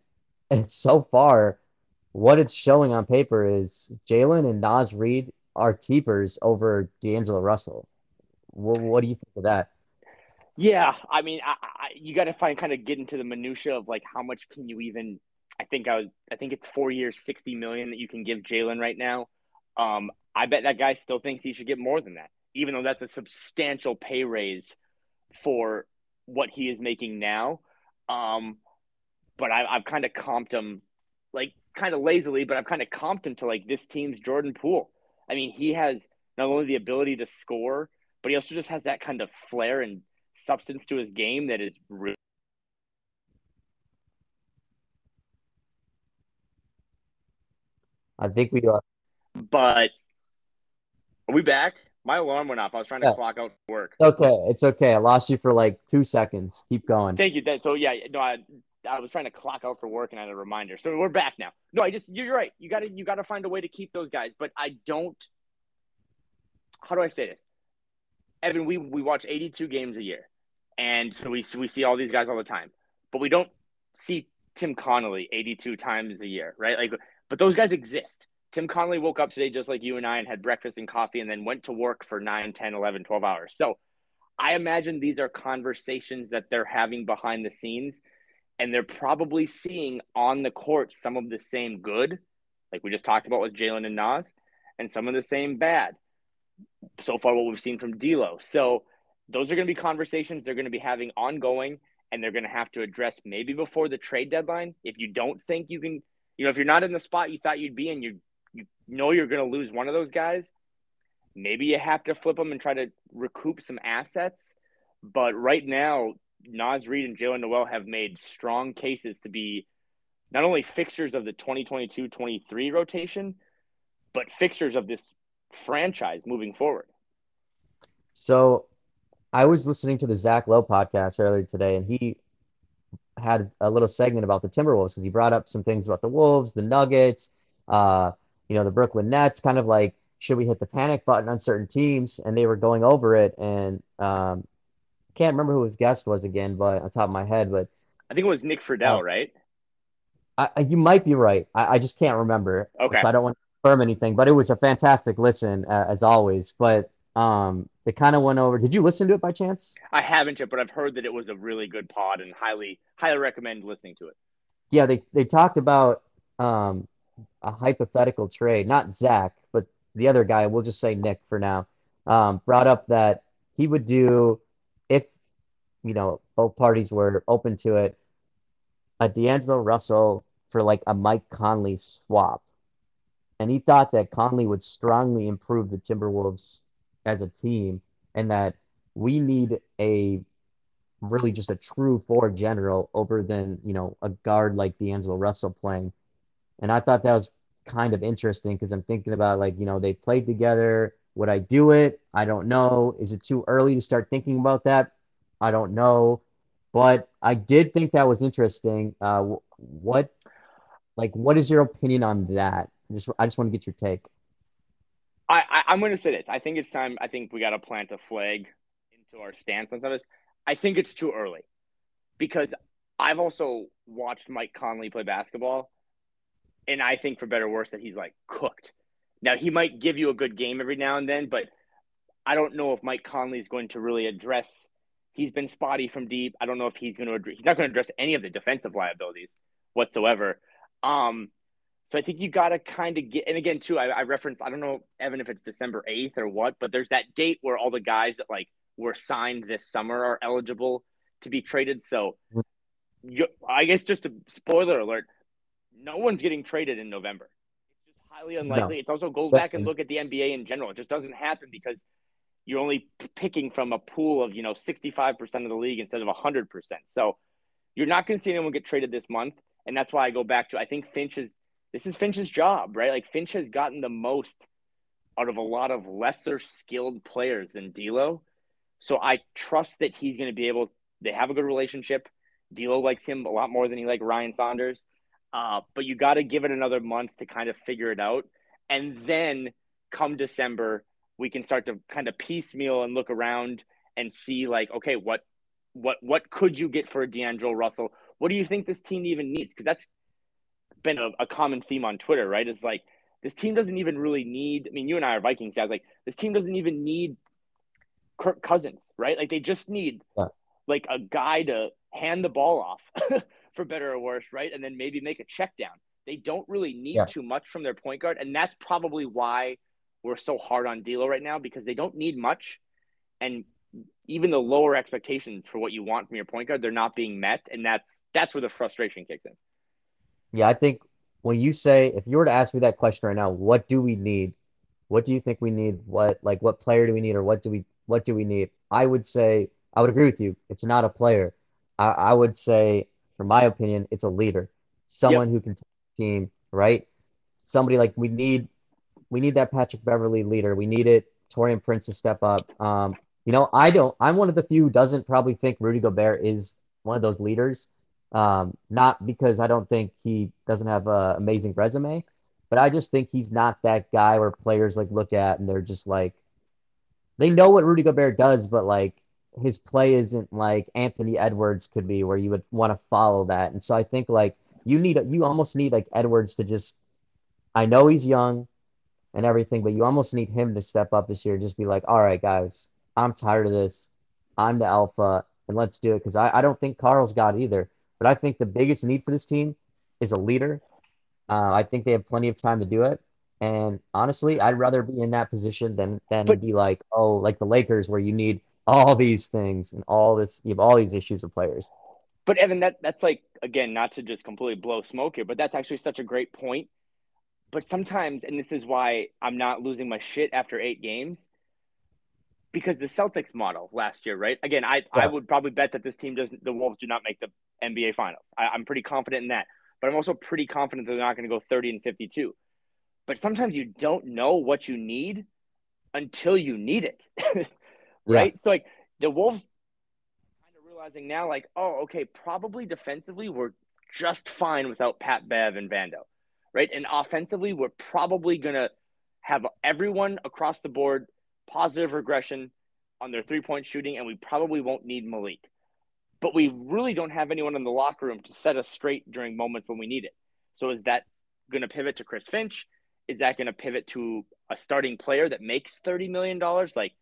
so far, what it's showing on paper is Jaylen and Naz Reid are keepers over D'Angelo Russell. What do you think of that? Yeah, I mean, you got to get into the minutia of like how much can you even. I think it's 4 years, $60 million that you can give Jaylen right now. I bet that guy still thinks he should get more than that, even though that's a substantial pay raise for what he is making now. But I've kind of comped him, like kind of lazily, but I've kind of comped him to like this team's Jordan Poole. I mean, he has not only the ability to score, but he also just has that kind of flair and substance to his game that is really. I think we are. But are we back? My alarm went off. I was trying to clock out work. Okay, it's okay. I lost you for like 2 seconds. Keep going. Thank you. I was trying to clock out for work and I had a reminder. So we're back now. No, you're right. You gotta find a way to keep those guys. But I don't. How do I say this? Evan, we watch 82 games a year, and so we see all these guys all the time, but we don't see Tim Connelly 82 times a year, right? Like. But those guys exist. Tim Connelly woke up today just like you and I and had breakfast and coffee and then went to work for 9, 10, 11, 12 hours. So I imagine these are conversations that they're having behind the scenes, and they're probably seeing on the court some of the same good, like we just talked about with Jaylen and Naz, and some of the same bad. So far what we've seen from D'Lo. So those are going to be conversations they're going to be having ongoing, and they're going to have to address maybe before the trade deadline. If you don't think you can – if you're not in the spot you thought you'd be in, you know you're going to lose one of those guys, maybe you have to flip them and try to recoup some assets. But right now, Naz Reid and Jaylen Nowell have made strong cases to be not only fixtures of the 2022-23 rotation, but fixtures of this franchise moving forward. So I was listening to the Zach Lowe podcast earlier today, and he – had a little segment about the Timberwolves because he brought up some things about the Wolves, the Nuggets, the Brooklyn Nets, kind of like, should we hit the panic button on certain teams? And they were going over it, and can't remember who his guest was again, but on top of my head, but I think it was Nick Friedle, right? You might be right. I just can't remember. Okay. So I don't want to confirm anything, but it was a fantastic listen as always. But it kind of went over. Did you listen to it by chance? I haven't yet, but I've heard that it was a really good pod and highly recommend listening to it. Yeah, they talked about a hypothetical trade. Not Zach, but the other guy, we'll just say Nick for now, brought up that he would do, if both parties were open to it, a D'Angelo Russell for like a Mike Conley swap. And he thought that Conley would strongly improve the Timberwolves as a team, and that we need a really just a true forward general over than, a guard like D'Angelo Russell playing. And I thought that was kind of interesting because I'm thinking about like, they played together. Would I do it? I don't know. Is it too early to start thinking about that? I don't know. But I did think that was interesting. What is your opinion on that? I just want to get your take. I'm going to say this. I think it's time. I think we got to plant a flag into our stance on this. I think it's too early because I've also watched Mike Conley play basketball, and I think for better or worse that he's like cooked. Now, he might give you a good game every now and then, but I don't know if Mike Conley is going to really address. He's been spotty from deep. I don't know if he's not going to address any of the defensive liabilities whatsoever. So I think you got to kind of get – and again, too, I referenced – I don't know, Evan, if it's December 8th or what, but there's that date where all the guys that, like, were signed this summer are eligible to be traded. So I guess just a spoiler alert, no one's getting traded in November. It's just highly unlikely. No. It's also go back and look at the NBA in general. It just doesn't happen because you're only picking from a pool of, 65% of the league instead of 100%. So you're not going to see anyone get traded this month, and that's why I go back to – I think Finch is – this is Finch's job, right? Like, Finch has gotten the most out of a lot of lesser skilled players than D'Lo. So I trust that he's going to be able – they have a good relationship. D'Lo likes him a lot more than he liked Ryan Saunders. But you got to give it another month to kind of figure it out. And then come December, we can start to kind of piecemeal and look around and see, like, okay, what could you get for a D'Angelo Russell? What do you think this team even needs? Because that's – been a common theme on Twitter, right? It's like, this team doesn't even really need, I mean, you and I are Vikings guys, like, this team doesn't even need Kirk Cousins, right? Like they just need like a guy to hand the ball off for better or worse, right? And then maybe make a check down. They don't really need too much from their point guard. And that's probably why we're so hard on D'Lo right now, because they don't need much. And even the lower expectations for what you want from your point guard, they're not being met. And that's where the frustration kicks in. Yeah, I think when you say, if you were to ask me that question right now, what do we need? What do you think we need? What player do we need? Or what do we need? I would say, I would agree with you. It's not a player. I would say, from my opinion, it's a leader, someone who can team, right? Somebody like we need that Patrick Beverley leader. We need it. Torian Prince to step up. I'm one of the few who doesn't probably think Rudy Gobert is one of those leaders. Not because I don't think he doesn't have an amazing resume, but I just think he's not that guy where players like look at and they're just like, they know what Rudy Gobert does, but like his play isn't like Anthony Edwards could be, where you would want to follow that. And so I think like you almost need like Edwards to just, I know he's young and everything, but you almost need him to step up this year and just be like, all right, guys, I'm tired of this. I'm the alpha, and let's do it. Because I don't think Carl's got it either. But I think the biggest need for this team is a leader. I think they have plenty of time to do it. And honestly, I'd rather be in that position than be like, oh, like the Lakers, where you need all these things and all this, you have all these issues with players. But Evan, that's like, again, not to just completely blow smoke here, but that's actually such a great point. But sometimes, and this is why I'm not losing my shit after 8 games, because the Celtics model last year, right? Again, I would probably bet that this team the Wolves do not make the NBA Finals. I'm pretty confident in that. But I'm also pretty confident they're not going to go 30-52. But sometimes you don't know what you need until you need it, right? Yeah. So, like, the Wolves realizing now, like, oh, okay, probably defensively we're just fine without Pat Bev and Vando, right? And offensively we're probably going to have everyone across the board positive regression on their three-point shooting, and we probably won't need Malik. But we really don't have anyone in the locker room to set us straight during moments when we need it. So is that going to pivot to Chris Finch? Is that going to pivot to a starting player that makes $30 million? Like,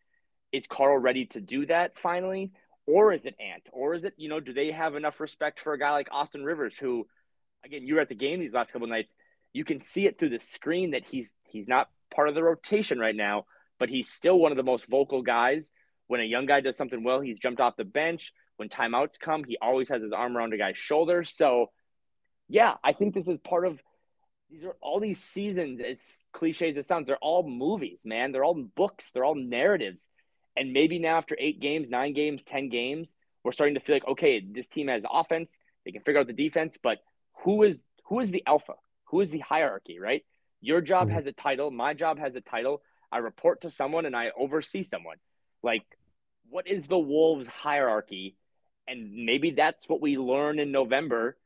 is Karl ready to do that finally? Or is it Ant? Or is it, you know, do they have enough respect for a guy like Austin Rivers, who, again, you were at the game these last couple of nights, you can see it through the screen that he's not part of the rotation right now, but he's still one of the most vocal guys. When a young guy does something well, he's jumped off the bench. When timeouts come, he always has his arm around a guy's shoulder. So, yeah, I think this is part of – these are all these seasons, as cliche as it sounds, they're all movies, man. They're all books. They're all narratives. And maybe now after 8 games, 9 games, 10 games, we're starting to feel like, okay, this team has offense. They can figure out the defense, but who is the alpha? Who is the hierarchy, right? Your job has a title. My job has a title. I report to someone and I oversee someone. Like, what is the Wolves hierarchy? And maybe that's what we learn in November.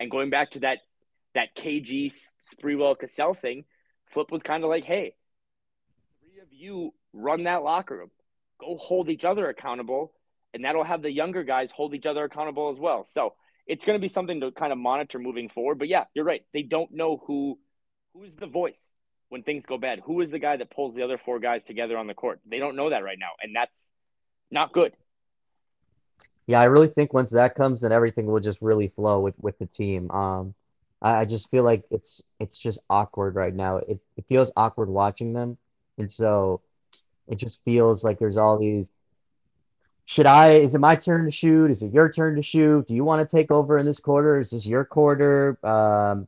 And going back to that KG, Sprewell, Cassell thing, Flip was kind of like, hey, 3 of you run that locker room. Go hold each other accountable, and that'll have the younger guys hold each other accountable as well. So it's going to be something to kind of monitor moving forward. But, yeah, you're right. They don't know who is the voice when things go bad. Who is the guy that pulls the other 4 guys together on the court? They don't know that right now, and that's not good. Yeah, I really think once that comes, then everything will just really flow with the team. I just feel like it's just awkward right now. It feels awkward watching them, and so – it just feels like there's all these, is it my turn to shoot? Is it your turn to shoot? Do you want to take over in this quarter? Is this your quarter?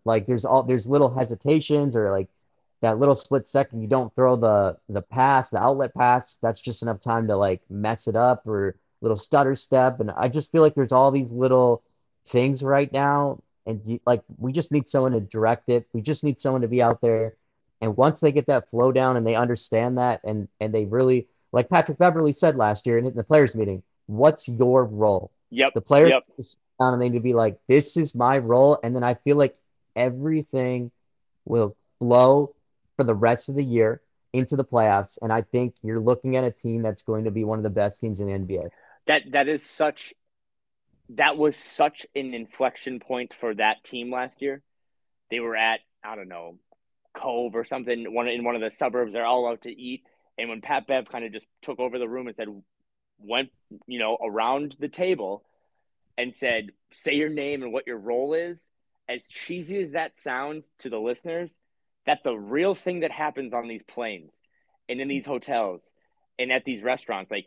Like there's little hesitations, or like that little split second, you don't throw the pass, the outlet pass. That's just enough time to like mess it up, or little stutter step. And I just feel like there's all these little things right now. And like, we just need someone to direct it. We just need someone to be out there. And once they get that flow down and they understand that, and they really, like Patrick Beverley said last year in the players' meeting, what's your role? Yep. The players sit down and they need to be like, this is my role. And then I feel like everything will flow for the rest of the year into the playoffs. And I think you're looking at a team that's going to be one of the best teams in the NBA. That was such an inflection point for that team last year. They were at, I don't know, Cove or something, one in one of the suburbs. They're all out to eat, and when Pat Bev kind of just took over the room and said, went, you know, around the table and said, say your name and what your role is. As cheesy as that sounds to the listeners, that's a real thing that happens on these planes and in these hotels and at these restaurants. Like,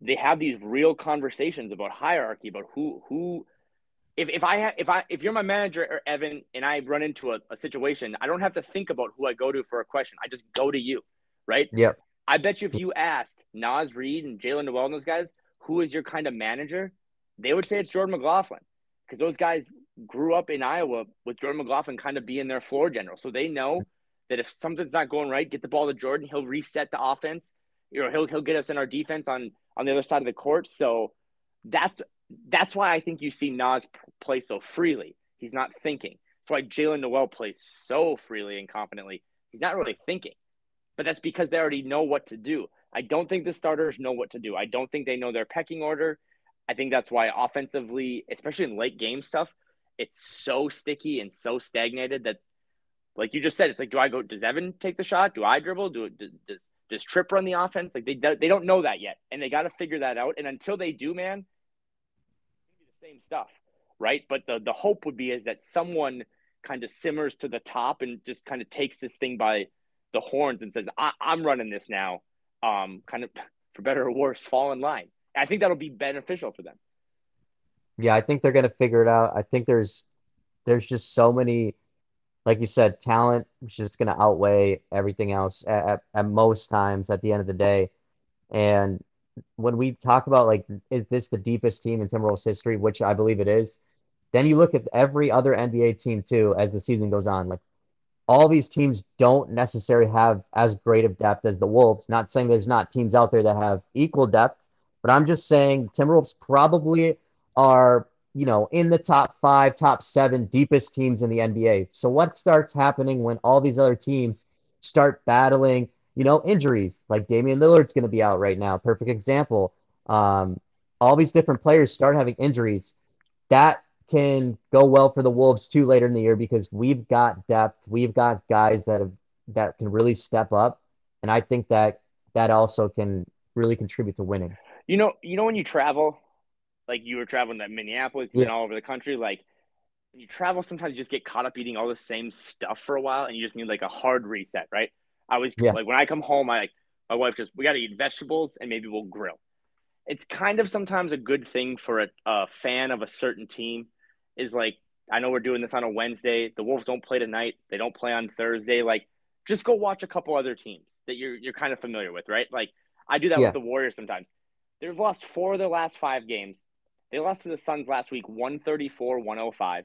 they have these real conversations about hierarchy, about who, if you're my manager or Evan, and I run into a situation, I don't have to think about who I go to for a question. I just go to you. Right. Yeah. I bet you if you asked Naz Reid and Jaylen Nowell and those guys, who is your kind of manager? They would say it's Jordan McLaughlin, because those guys grew up in Iowa with Jordan McLaughlin kind of being their floor general. So they know that if something's not going right, get the ball to Jordan. He'll reset the offense. You know, he'll get us in our defense on the other side of the court. So that's why I think you see Naz play so freely. He's not thinking. That's why Jaylen Nowell plays so freely and confidently. He's not really thinking. But that's because they already know what to do. I don't think the starters know what to do. I don't think they know their pecking order. I think that's why offensively, especially in late game stuff, it's so sticky and so stagnated that, like you just said, it's like, do I go, does Evan take the shot? Do I dribble? Does Tripp run the offense? Like, they don't know that yet, and they got to figure that out. And until they do, man, maybe the same stuff, right? But the hope would be is that someone kind of simmers to the top and just kind of takes this thing by the horns and says, I'm running this now, kind of, for better or worse, fall in line. I think that'll be beneficial for them. Yeah, I think they're going to figure it out. I think there's just so many, like you said, talent, which is going to outweigh everything else at most times at the end of the day. And when we talk about, like, is this the deepest team in Timberwolves history, which I believe it is, then you look at every other NBA team too as the season goes on. Like, all these teams don't necessarily have as great of depth as the Wolves. Not saying there's not teams out there that have equal depth, but I'm just saying Timberwolves probably are, you know, in the top 5, top 7 deepest teams in the NBA. So what starts happening when all these other teams start battling, you know, injuries? Like Damian Lillard's going to be out right now. Perfect example. All these different players start having injuries. That can go well for the Wolves too later in the year, because we've got depth. We've got guys that can really step up. And I think that also can really contribute to winning. You know, when you travel, like you were traveling to Minneapolis, you've been all over the country, like when you travel, sometimes you just get caught up eating all the same stuff for a while and you just need like a hard reset. Right. I always like, when I come home, my wife we got to eat vegetables and maybe we'll grill. It's kind of sometimes a good thing for a fan of a certain team. Is like, I know we're doing this on a Wednesday. The Wolves don't play tonight. They don't play on Thursday. Like, just go watch a couple other teams that you're kind of familiar with, right? Like, I do that with the Warriors sometimes. They've lost 4 of their last 5 games. They lost to the Suns last week, 134-105.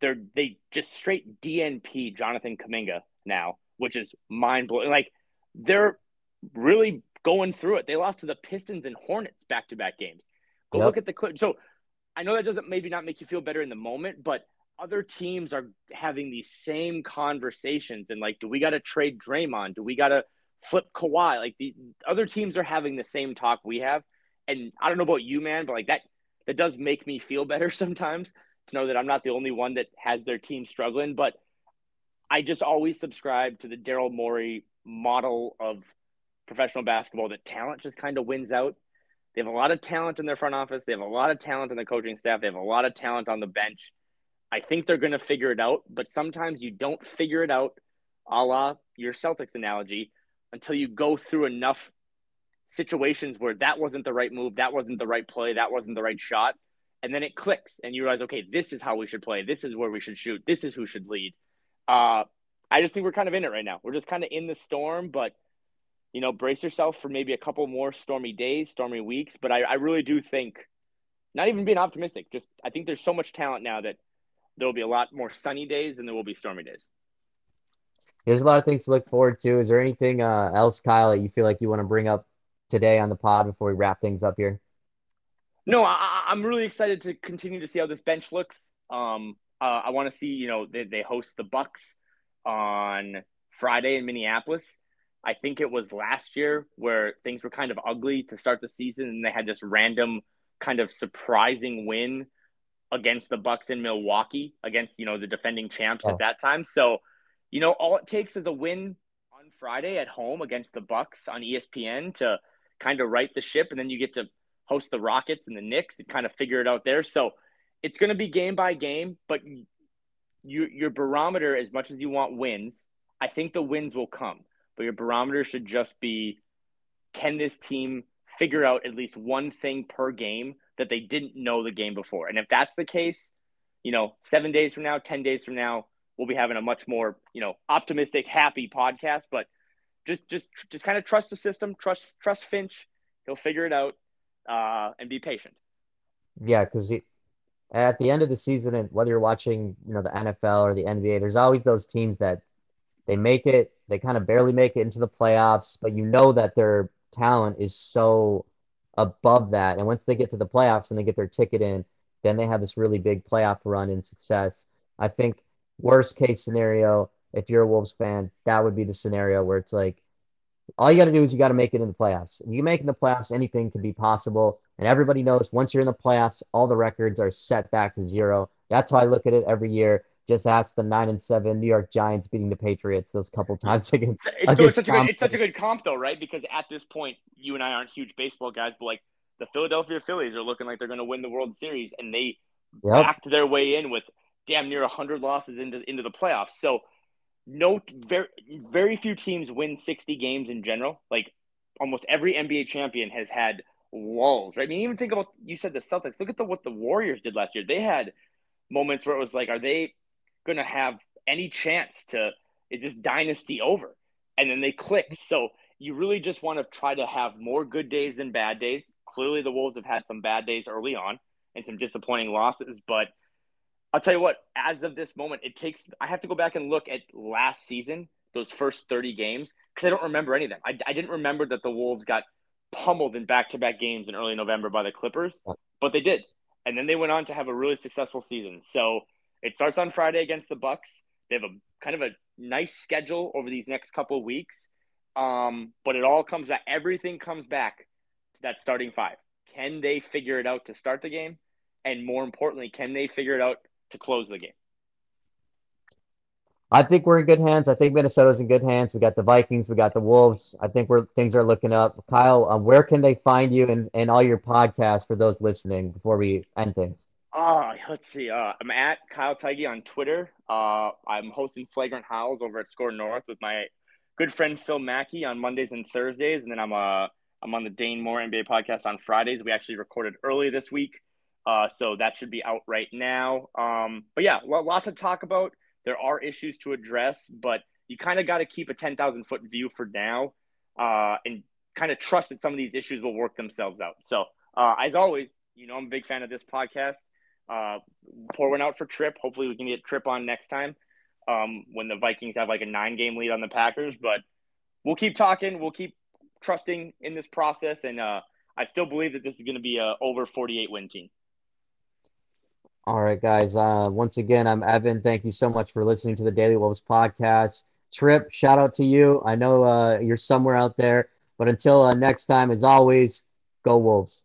They just straight DNP Jonathan Kuminga now, which is mind-blowing. Like, they're really going through it. They lost to the Pistons and Hornets back-to-back games. Go look at the clip. So, I know that doesn't maybe not make you feel better in the moment, but other teams are having these same conversations. And like, do we got to trade Draymond? Do we got to flip Kawhi? Like, the other teams are having the same talk we have. And I don't know about you, man, but like that does make me feel better sometimes to know that I'm not the only one that has their team struggling. But I just always subscribe to the Daryl Morey model of professional basketball, that talent just kind of wins out. They have a lot of talent in their front office. They have a lot of talent in the coaching staff. They have a lot of talent on the bench. I think they're going to figure it out, but sometimes you don't figure it out, a la your Celtics analogy, until you go through enough situations where that wasn't the right move, that wasn't the right play, that wasn't the right shot, and then it clicks, and you realize, okay, this is how we should play. This is where we should shoot. This is who should lead. I just think we're kind of in it right now. We're just kind of in the storm, but you know, brace yourself for maybe a couple more stormy days, stormy weeks. But I really do think, not even being optimistic, just I think there's so much talent now that there will be a lot more sunny days than there will be stormy days. There's a lot of things to look forward to. Is there anything else, Kyle, that you feel like you want to bring up today on the pod before we wrap things up here? No, I'm really excited to continue to see how this bench looks. I want to see, you know, they host the Bucks on Friday in Minneapolis. I think it was last year where things were kind of ugly to start the season, and they had this random kind of surprising win against the Bucks in Milwaukee against, you know, the defending champs at that time. So, you know, all it takes is a win on Friday at home against the Bucks on ESPN to kind of right the ship, and then you get to host the Rockets and the Knicks and kind of figure it out there. So it's going to be game by game, but your barometer, as much as you want wins, I think the wins will come, but your barometer should just be, can this team figure out at least one thing per game that they didn't know the game before? And if that's the case, 7 days from now, 10 days from now, we'll be having a much more, optimistic, happy podcast. But just kind of trust the system, trust Finch. He'll figure it out, and be patient. Yeah, because at the end of the season, and whether you're watching, the NFL or the NBA, there's always those teams that they make it, they kind of barely make it into the playoffs, but that their talent is so above that. And once they get to the playoffs and they get their ticket in, then they have this really big playoff run and success. I think worst case scenario, if you're a Wolves fan, that would be the scenario where it's like, all you got to do is you got to make it in the playoffs. If you make it in the playoffs, anything can be possible. And everybody knows once you're in the playoffs, all the records are set back to zero. That's how I look at it every year. Just ask the 9-7 New York Giants beating the Patriots those couple times against. It's such a good comp though, right? Because at this point, you and I aren't huge baseball guys, but like the Philadelphia Phillies are looking like they're going to win the World Series, and they backed their way in with damn near 100 losses into the playoffs. So very few teams win 60 games in general. Like almost every NBA champion has had lulls, right? I mean, even think about, you said the Celtics, look at what the Warriors did last year. They had moments where it was like, are they going to have any chance is this dynasty over? And then they click. So you really just want to try to have more good days than bad days. Clearly the Wolves have had some bad days early on and some disappointing losses, but I'll tell you what, as of this moment, I have to go back and look at last season, those first 30 games, because I don't remember any of them. I didn't remember that the Wolves got pummeled in back-to-back games in early November by the Clippers, but they did. And then they went on to have a really successful season. So it starts on Friday against the Bucks. They have a kind of a nice schedule over these next couple of weeks. But it all comes back. Everything comes back to that starting five. Can they figure it out to start the game? And more importantly, can they figure it out to close the game? I think we're in good hands. I think Minnesota's in good hands. We got the Vikings. We got the Wolves. I think things are looking up. Kyle, where can they find you and all your podcasts for those listening before we end things? Let's see. I'm at Kyle Theige on Twitter. I'm hosting Flagrant Howls over at Score North with my good friend Phil Mackey on Mondays and Thursdays. And then I'm on the Dane Moore NBA podcast on Fridays. We actually recorded early this week. So that should be out right now. But yeah, lots to talk about. There are issues to address, but you kind of got to keep a 10,000-foot view for now, and kind of trust that some of these issues will work themselves out. So as always, I'm a big fan of this podcast. Pour one out for Trip. Hopefully we can get Trip on next time when the Vikings have like a 9-game lead on the Packers. But we'll keep talking. We'll keep trusting in this process. And I still believe that this is going to be a over 48-win team. All right, guys. Once again, I'm Evan. Thank you so much for listening to the Daily Wolves podcast. Trip, shout out to you. I know you're somewhere out there. But until next time, as always, go Wolves.